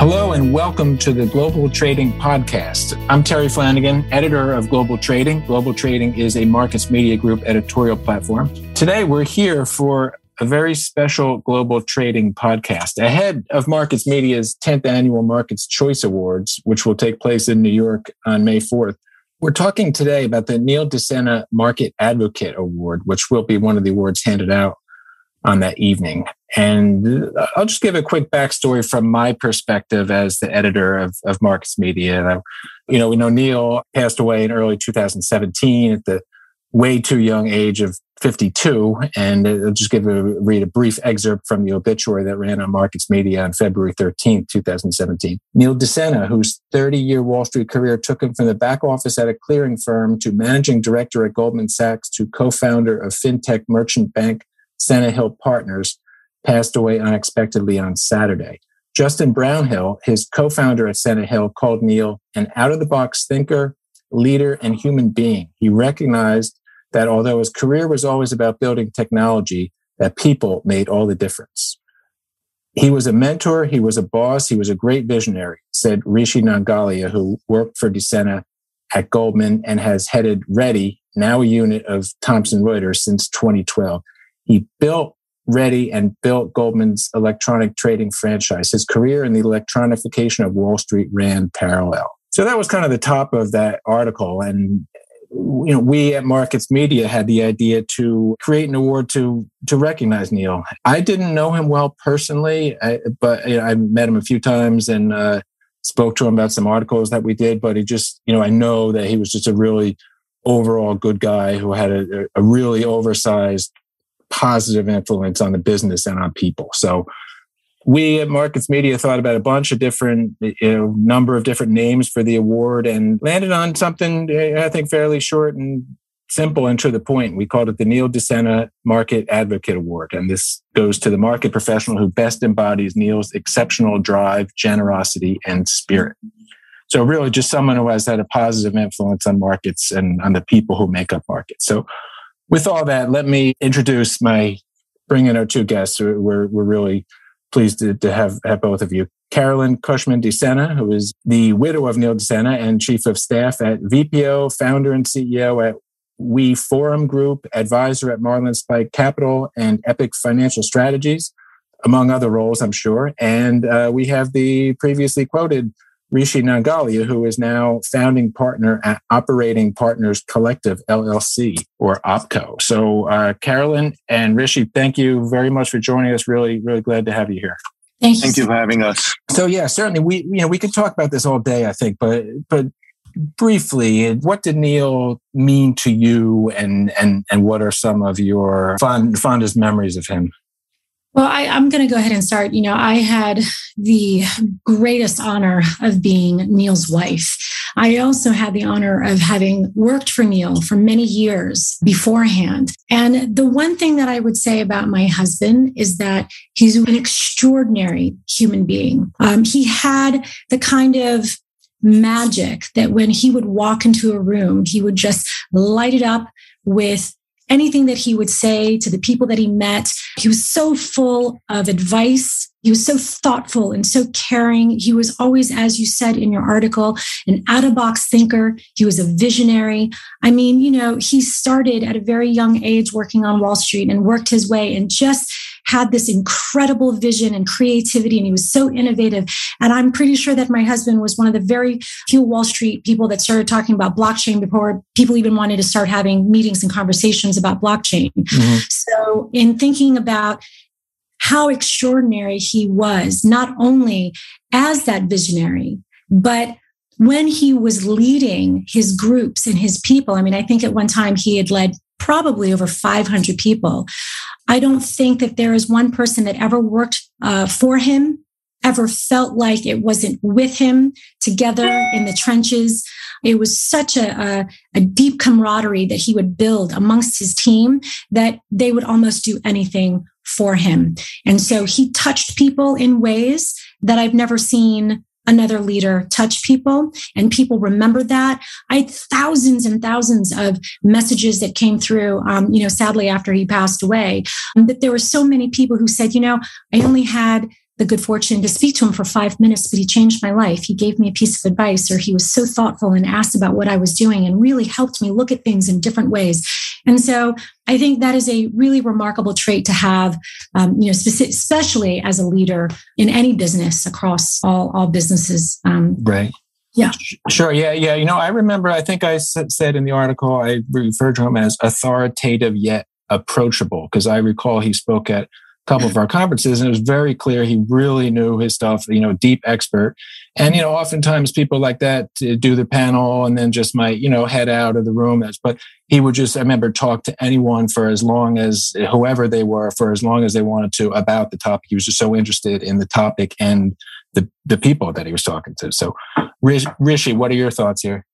Hello and welcome to the Global Trading Podcast. I'm Terry Flanagan, editor of Global Trading. Global Trading is a Markets Media Group editorial platform. Today, we're here for a very special Global Trading Podcast ahead of Markets Media's 10th Annual Markets Choice Awards, which will take place in New York on May 4th. We're talking today about the Neil DeSena Market Advocate Award, which will be one of the awards handed out on that evening. And I'll just give a quick backstory from my perspective as the editor of Markets Media. You know, we know Neil passed away in early 2017 at the way too young age of 52. And I'll just read a brief excerpt from the obituary that ran on Markets Media on February 13th, 2017. Neil DeSena, whose 30-year Wall Street career took him from the back office at a clearing firm to managing director at Goldman Sachs to co-founder of fintech merchant bank Senna Hill Partners, passed away unexpectedly on Saturday. Justin Brownhill, his co-founder at Senna Hill, called Neil an out-of-the-box thinker, leader, and human being. He recognized that although his career was always about building technology, that people made all the difference. He was a mentor, he was a boss, he was a great visionary, said Rishi Nangalia, who worked for DeSena at Goldman and has headed Ready, now a unit of Thomson Reuters, since 2012. He built Ready and built Goldman's electronic trading franchise. His career in the electronification of Wall Street ran parallel. So that was kind of the top of that article. And you know, we at Markets Media had the idea to create an award to recognize Neil. I didn't know him well personally, but you know, I met him a few times and spoke to him about some articles that we did. But he just, you know, I know that he was just a really overall good guy who had a really oversized positive influence on the business and on people. So we at Markets Media thought about a bunch of different, number of different names for the award and landed on something, I think, fairly short and simple and to the point. We called it the Neil DeSena Market Advocate Award. And this goes to the market professional who best embodies Neil's exceptional drive, generosity, and spirit. So really just someone who has had a positive influence on markets and on the people who make up markets. So with all that, let me introduce bring in our two guests. We're really pleased to have both of you. Carolyn Cushman DeSena, who is the widow of Neil DeSena and chief of staff at VPO, founder and CEO at We Forum Group, advisor at Marlin Spike Capital and Epic Financial Strategies, among other roles, I'm sure. And we have the previously quoted Rishi Nangalia, who is now founding partner at Operating Partners Collective, LLC, or OPCO. So Carolyn and Rishi, thank you very much for joining us. Really, really glad to have you here. Thank you for having us. So yeah, certainly we could talk about this all day, I think, but briefly, what did Neil mean to you and what are some of your fondest memories of him? Well, I'm going to go ahead and start. You know, I had the greatest honor of being Neil's wife. I also had the honor of having worked for Neil for many years beforehand. And the one thing that I would say about my husband is that he's an extraordinary human being. He had the kind of magic that when he would walk into a room, he would just light it up with anything that he would say to the people that he met. He was so full of advice. He was so thoughtful and so caring. He was always, as you said in your article, an out-of-box thinker. He was a visionary. I mean, you know, he started at a very young age working on Wall Street and worked his way and just had this incredible vision and creativity, and he was so innovative. And I'm pretty sure that my husband was one of the very few Wall Street people that started talking about blockchain before people even wanted to start having meetings and conversations about blockchain. Mm-hmm. So in thinking about how extraordinary he was, not only as that visionary, but when he was leading his groups and his people, I mean, I think at one time he had led probably over 500 people. I don't think that there is one person that ever worked for him, ever felt like it wasn't with him together in the trenches. It was such a deep camaraderie that he would build amongst his team that they would almost do anything for him. And so he touched people in ways that I've never seen another leader touch people, and people remember that. I had thousands and thousands of messages that came through, you know, sadly after he passed away, that there were so many people who said, you know, I only had the good fortune to speak to him for 5 minutes, but he changed my life. He gave me a piece of advice, or he was so thoughtful and asked about what I was doing and really helped me look at things in different ways. And so I think that is a really remarkable trait to have, especially as a leader in any business across all businesses. Right. Yeah. Sure. Yeah. I remember, I think I said in the article, I referred to him as authoritative yet approachable, because I recall he spoke at couple of our conferences, and it was very clear he really knew his stuff, deep expert. And, oftentimes people like that do the panel and then just might, head out of the room. But he would just, I remember, talk to anyone for as long as, whoever they were, for as long as they wanted to about the topic. He was just so interested in the topic and the people that he was talking to. So Rishi, what are your thoughts here?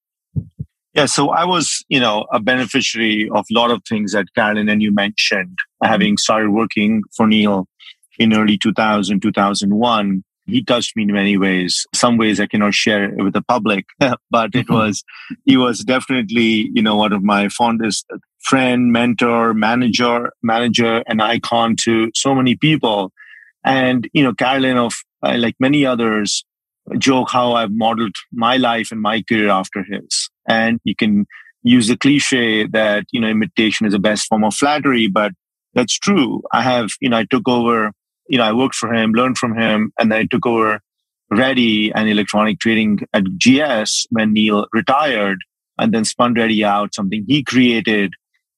Yeah, so I was, a beneficiary of a lot of things that Carolyn and you mentioned. Having started working for Neil in early 2000, 2001, he touched me in many ways. Some ways I cannot share it with the public, but he was definitely, one of my fondest friend, mentor, manager, an icon to so many people. And, Carolyn, like many others, joke how I've modeled my life and my career after his. And you can use the cliche that, imitation is the best form of flattery, but that's true. I have, I took over, I worked for him, learned from him, and then I took over Reddy and electronic trading at GS when Neil retired, and then spun Reddy out, something he created.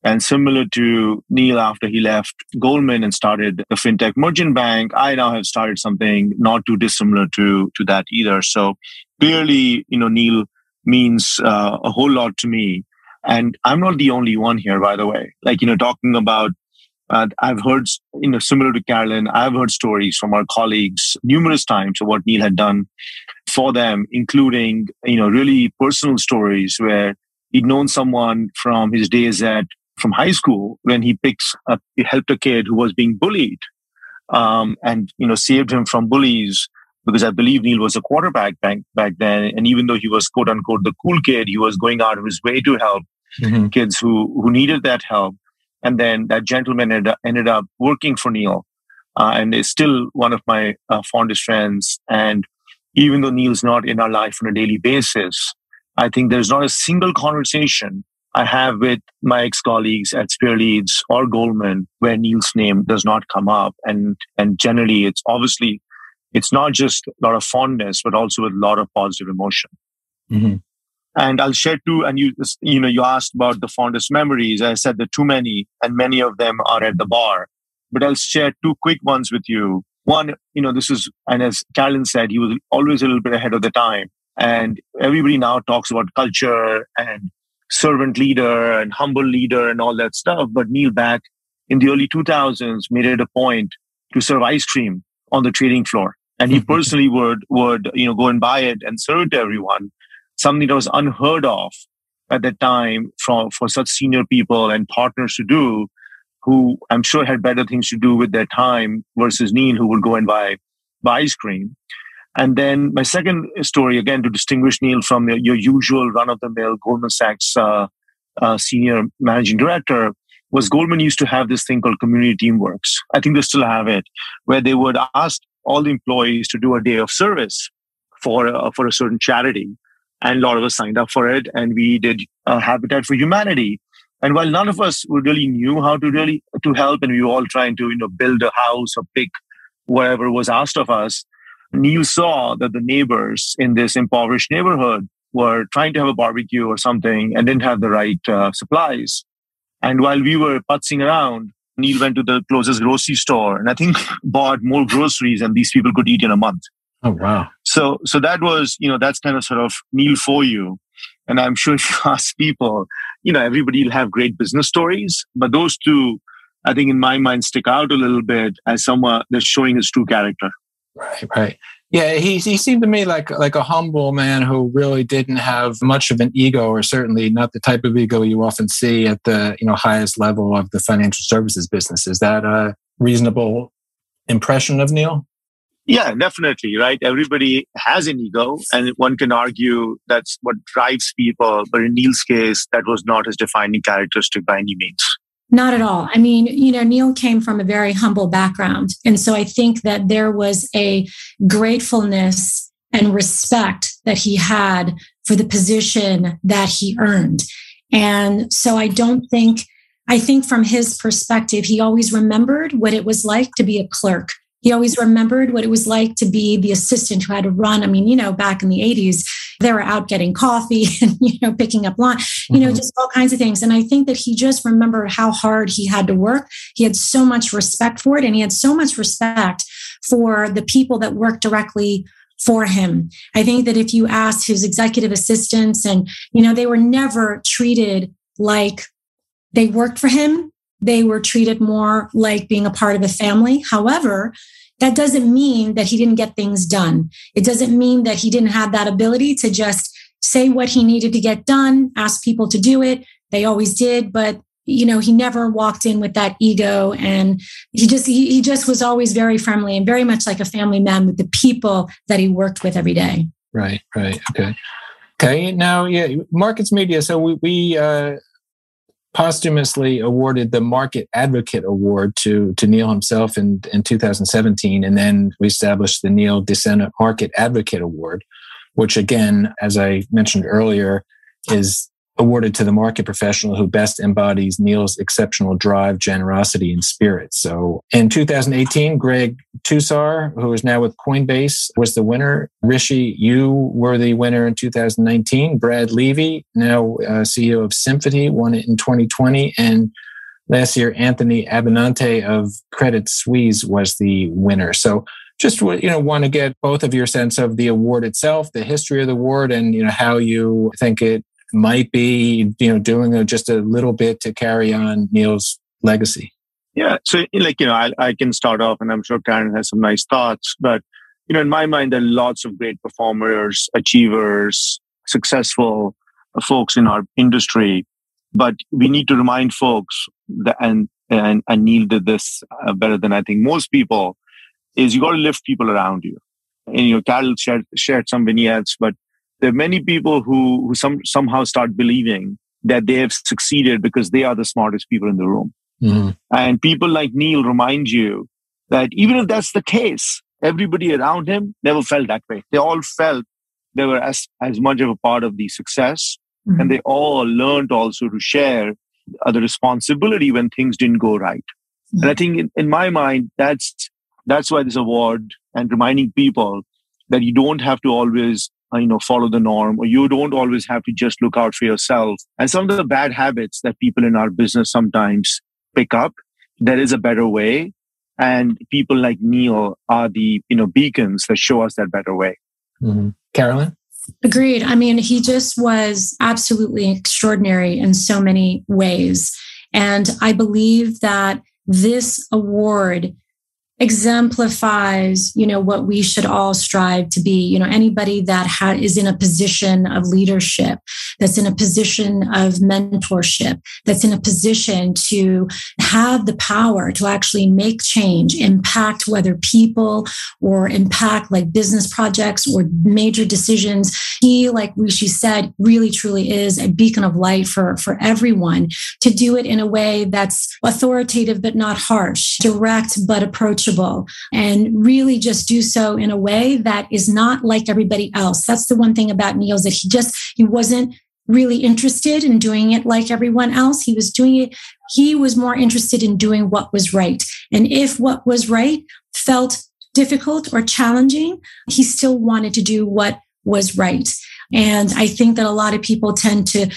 And similar to Neil, after he left Goldman and started the FinTech Merchant Bank, I now have started something not too dissimilar to that either. So clearly, Neil means a whole lot to me. And I'm not the only one here, by the way. Like, talking about, I've heard, similar to Carolyn, I've heard stories from our colleagues numerous times of what Neil had done for them, including, really personal stories where he'd known someone from his days from high school when he helped a kid who was being bullied and, saved him from bullies. Because I believe Neil was a quarterback back then. And even though he was, quote unquote, the cool kid, he was going out of his way to help kids who needed that help. And then that gentleman ended up working for Neil and is still one of my fondest friends. And even though Neil's not in our life on a daily basis, I think there's not a single conversation I have with my ex-colleagues at Spearleads or Goldman where Neil's name does not come up. And generally, it's obviously... It's not just a lot of fondness, but also with a lot of positive emotion. Mm-hmm. And I'll share two. And you asked about the fondest memories. I said there are too many, and many of them are at the bar. But I'll share two quick ones with you. One, this is, and as Carolyn said, he was always a little bit ahead of the time. And everybody now talks about culture and servant leader and humble leader and all that stuff. But Neil, back in the early 2000s, made it a point to serve ice cream on the trading floor. And he personally would go and buy it and serve it to everyone. Something that was unheard of at that time for such senior people and partners to do, who I'm sure had better things to do with their time versus Neil, who would go and buy ice cream. And then my second story, again, to distinguish Neil from your usual run-of-the-mill Goldman Sachs senior managing director, was Goldman used to have this thing called Community Teamworks. I think they still have it, where they would ask all the employees to do a day of service for a certain charity. And a lot of us signed up for it. And we did Habitat for Humanity. And while none of us really knew how to help, and we were all trying to, build a house or pick whatever was asked of us, Neil saw that the neighbors in this impoverished neighborhood were trying to have a barbecue or something and didn't have the right supplies. And while we were putzing around, Neil went to the closest grocery store and I think bought more groceries than these people could eat in a month. Oh, wow. So that was, that's kind of sort of Neil for you. And I'm sure if you ask people, everybody will have great business stories. But those two, I think in my mind, stick out a little bit as someone that's showing his true character. Right. Yeah, he seemed to me like a humble man who really didn't have much of an ego, or certainly not the type of ego you often see at the highest level of the financial services business. Is that a reasonable impression of Neil? Yeah, definitely. Right, everybody has an ego, and one can argue that's what drives people. But in Neil's case, that was not his defining characteristic by any means. Not at all. I mean, you know, Neil came from a very humble background. And so I think that there was a gratefulness and respect that he had for the position that he earned. And so I think from his perspective, he always remembered what it was like to be a clerk. He always remembered what it was like to be the assistant who had to run. I mean, you know, back in the 80s, they were out getting coffee and, you know, picking up lawn, you know, just all kinds of things. And I think that he just remembered how hard he had to work. He had so much respect for it. And he had so much respect for the people that worked directly for him. I think that if you ask his executive assistants and, you know, they were never treated like they worked for him. They were treated more like being a part of a family. However, that doesn't mean that he didn't get things done. It doesn't mean that he didn't have that ability to just say what he needed to get done, ask people to do it. They always did. But, you know, he never walked in with that ego. And he just was always very friendly and very much like a family man with the people that he worked with every day. Right. Okay. Now, yeah, Markets Media. So we posthumously awarded the Market Advocate Award to Neil himself in 2017. And then we established the Neil DeSena Market Advocate Award, which again, as I mentioned earlier, is awarded to the market professional who best embodies Neil's exceptional drive, generosity, and spirit. So in 2018, Greg Tussar, who is now with Coinbase, was the winner. Rishi, you were the winner in 2019. Brad Levy, now CEO of Symphony, won it in 2020. And last year, Anthony Abenante of Credit Suisse was the winner. So just, you know, want to get both of your sense of the award itself, the history of the award, and, you know, how you think it might be, you know, doing just a little bit to carry on Neil's legacy. Yeah. So, like, you know, I can start off, and I'm sure Karen has some nice thoughts, but, you know, in my mind, there are lots of great performers, achievers, successful folks in our industry, but we need to remind folks that, and Neil did this better than I think most people, is you got to lift people around you. And, you know, Carol shared some vignettes, but there are many people who somehow start believing that they have succeeded because they are the smartest people in the room. Mm-hmm. And people like Neil remind you that even if that's the case, everybody around him never felt that way. They all felt they were as much of a part of the success. Mm-hmm. And they all learned also to share the responsibility when things didn't go right. Mm-hmm. And I think in my mind, that's why this award and reminding people that you don't have to always, you know, follow the norm, or you don't always have to just look out for yourself. And some of the bad habits that people in our business sometimes pick up, there is a better way. And people like Neil are the, you know, beacons that show us that better way. Mm-hmm. Carolyn? Agreed. I mean, he just was absolutely extraordinary in so many ways. And I believe that this award exemplifies, you know, what we should all strive to be. You know, anybody that is in a position of leadership, that's in a position of mentorship, that's in a position to have the power to actually make change, impact whether people or impact like business projects or major decisions. He, like Rishi said, really truly is a beacon of light for everyone to do it in a way that's authoritative but not harsh, direct but approachable. And really just do so in a way that is not like everybody else. That's the one thing about Neil, is that he wasn't really interested in doing it like everyone else. He was doing it. He was more interested in doing what was right. And if what was right felt difficult or challenging, he still wanted to do what was right. And I think that a lot of people tend to,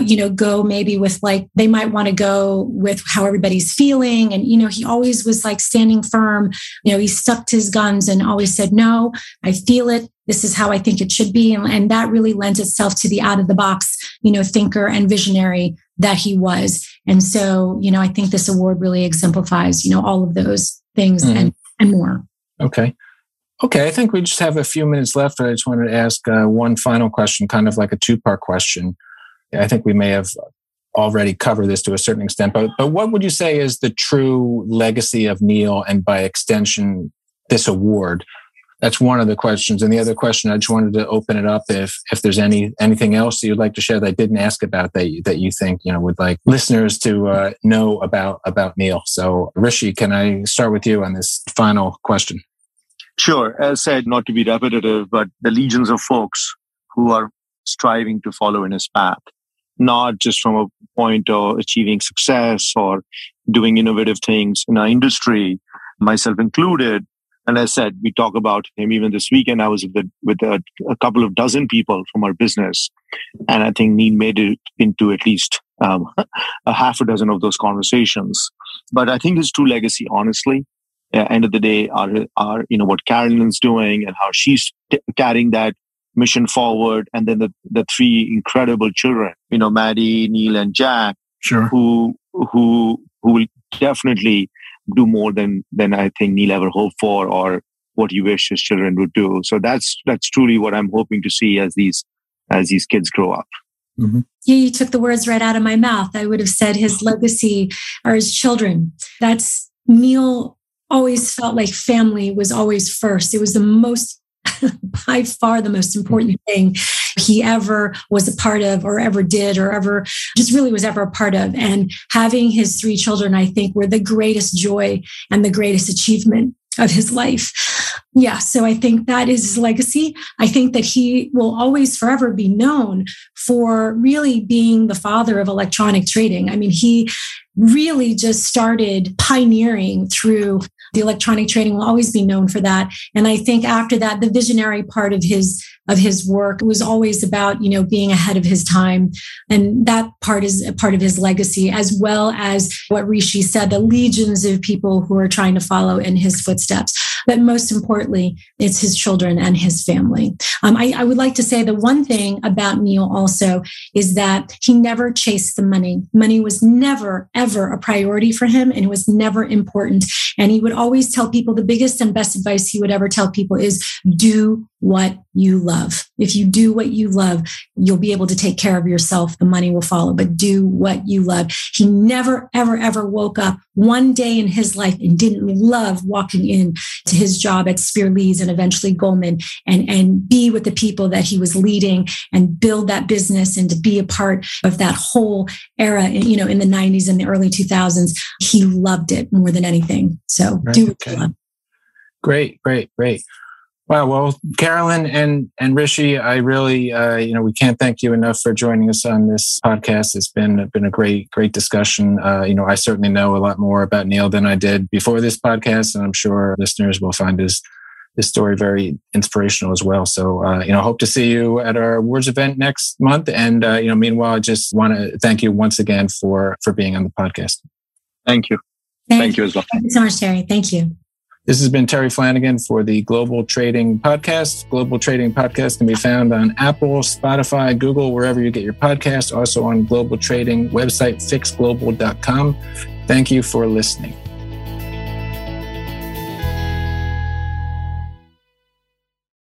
you know, go maybe with like, they might want to go with how everybody's feeling. And, you know, he always was like standing firm. You know, he stuck to his guns and always said, no, I feel it. This is how I think it should be. And that really lends itself to the out of the box, you know, thinker and visionary that he was. And so, you know, I think this award really exemplifies, you know, all of those things and more. Okay, I think we just have a few minutes left, but I just wanted to ask one final question, kind of like a two-part question. I think we may have already covered this to a certain extent, but what would you say is the true legacy of Neil, and by extension, this award? That's one of the questions. And the other question, I just wanted to open it up if there's anything else that you'd like to share that I didn't ask about that you think, would like listeners to know about Neil. So Rishi, can I start with you on this final question? Sure. As said, not to be repetitive, but the legions of folks who are striving to follow in his path, not just from a point of achieving success or doing innovative things in our industry, myself included. And as I said, we talk about him even this weekend. I was with a couple of dozen people from our business. And I think Neil made it into at least a half a dozen of those conversations. But I think his true legacy, honestly, at the end of the day, are what Carolyn's doing and how she's carrying that mission forward. And then the three incredible children, Maddie, Neil, and Jack, sure, who will definitely do more than I think Neil ever hoped for, or what you wish his children would do. So that's truly what I'm hoping to see as these kids grow up. Mm-hmm. Yeah, you took the words right out of my mouth. I would have said his legacy are his children. That's Neil always felt like family was always first. It was the most, by far the most important thing he ever was a part of or ever did or ever just really was ever a part of. And having his three children, I think, were the greatest joy and the greatest achievement of his life. Yeah. So I think that is his legacy. I think that he will always forever be known for really being the father of electronic trading. I mean, he really just started pioneering through the electronic trading, will always be known for that. And I think after that, the visionary part of his work was always about, being ahead of his time. And that part is a part of his legacy, as well as what Rishi said, the legions of people who are trying to follow in his footsteps. But most importantly, it's his children and his family. I would like to say the one thing about Neil also is that he never chased the money. Money was never, ever a priority for him, and it was never important. And he would always tell people the biggest and best advice he would ever tell people is do what you love. If you do what you love, you'll be able to take care of yourself. The money will follow, but do what you love. He never, ever, ever woke up one day in his life and didn't love walking in to his job at Spear Lees and eventually Goldman and be with the people that he was leading and build that business and to be a part of that whole era, in the 90s and the early 2000s. He loved it more than anything. So right, do what you love. Great. Wow. Well, Carolyn and Rishi, I really, we can't thank you enough for joining us on this podcast. It's been a great discussion. I certainly know a lot more about Neil than I did before this podcast, and I'm sure listeners will find his story very inspirational as well. So, hope to see you at our awards event next month. And, meanwhile, I just want to thank you once again for being on the podcast. Thank you. Thank you as well. Thank you so much, Terry. Thank you. This has been Terry Flanagan for the Global Trading Podcast. Global Trading Podcast can be found on Apple, Spotify, Google, wherever you get your podcasts. Also on Global Trading website, fixglobal.com. Thank you for listening.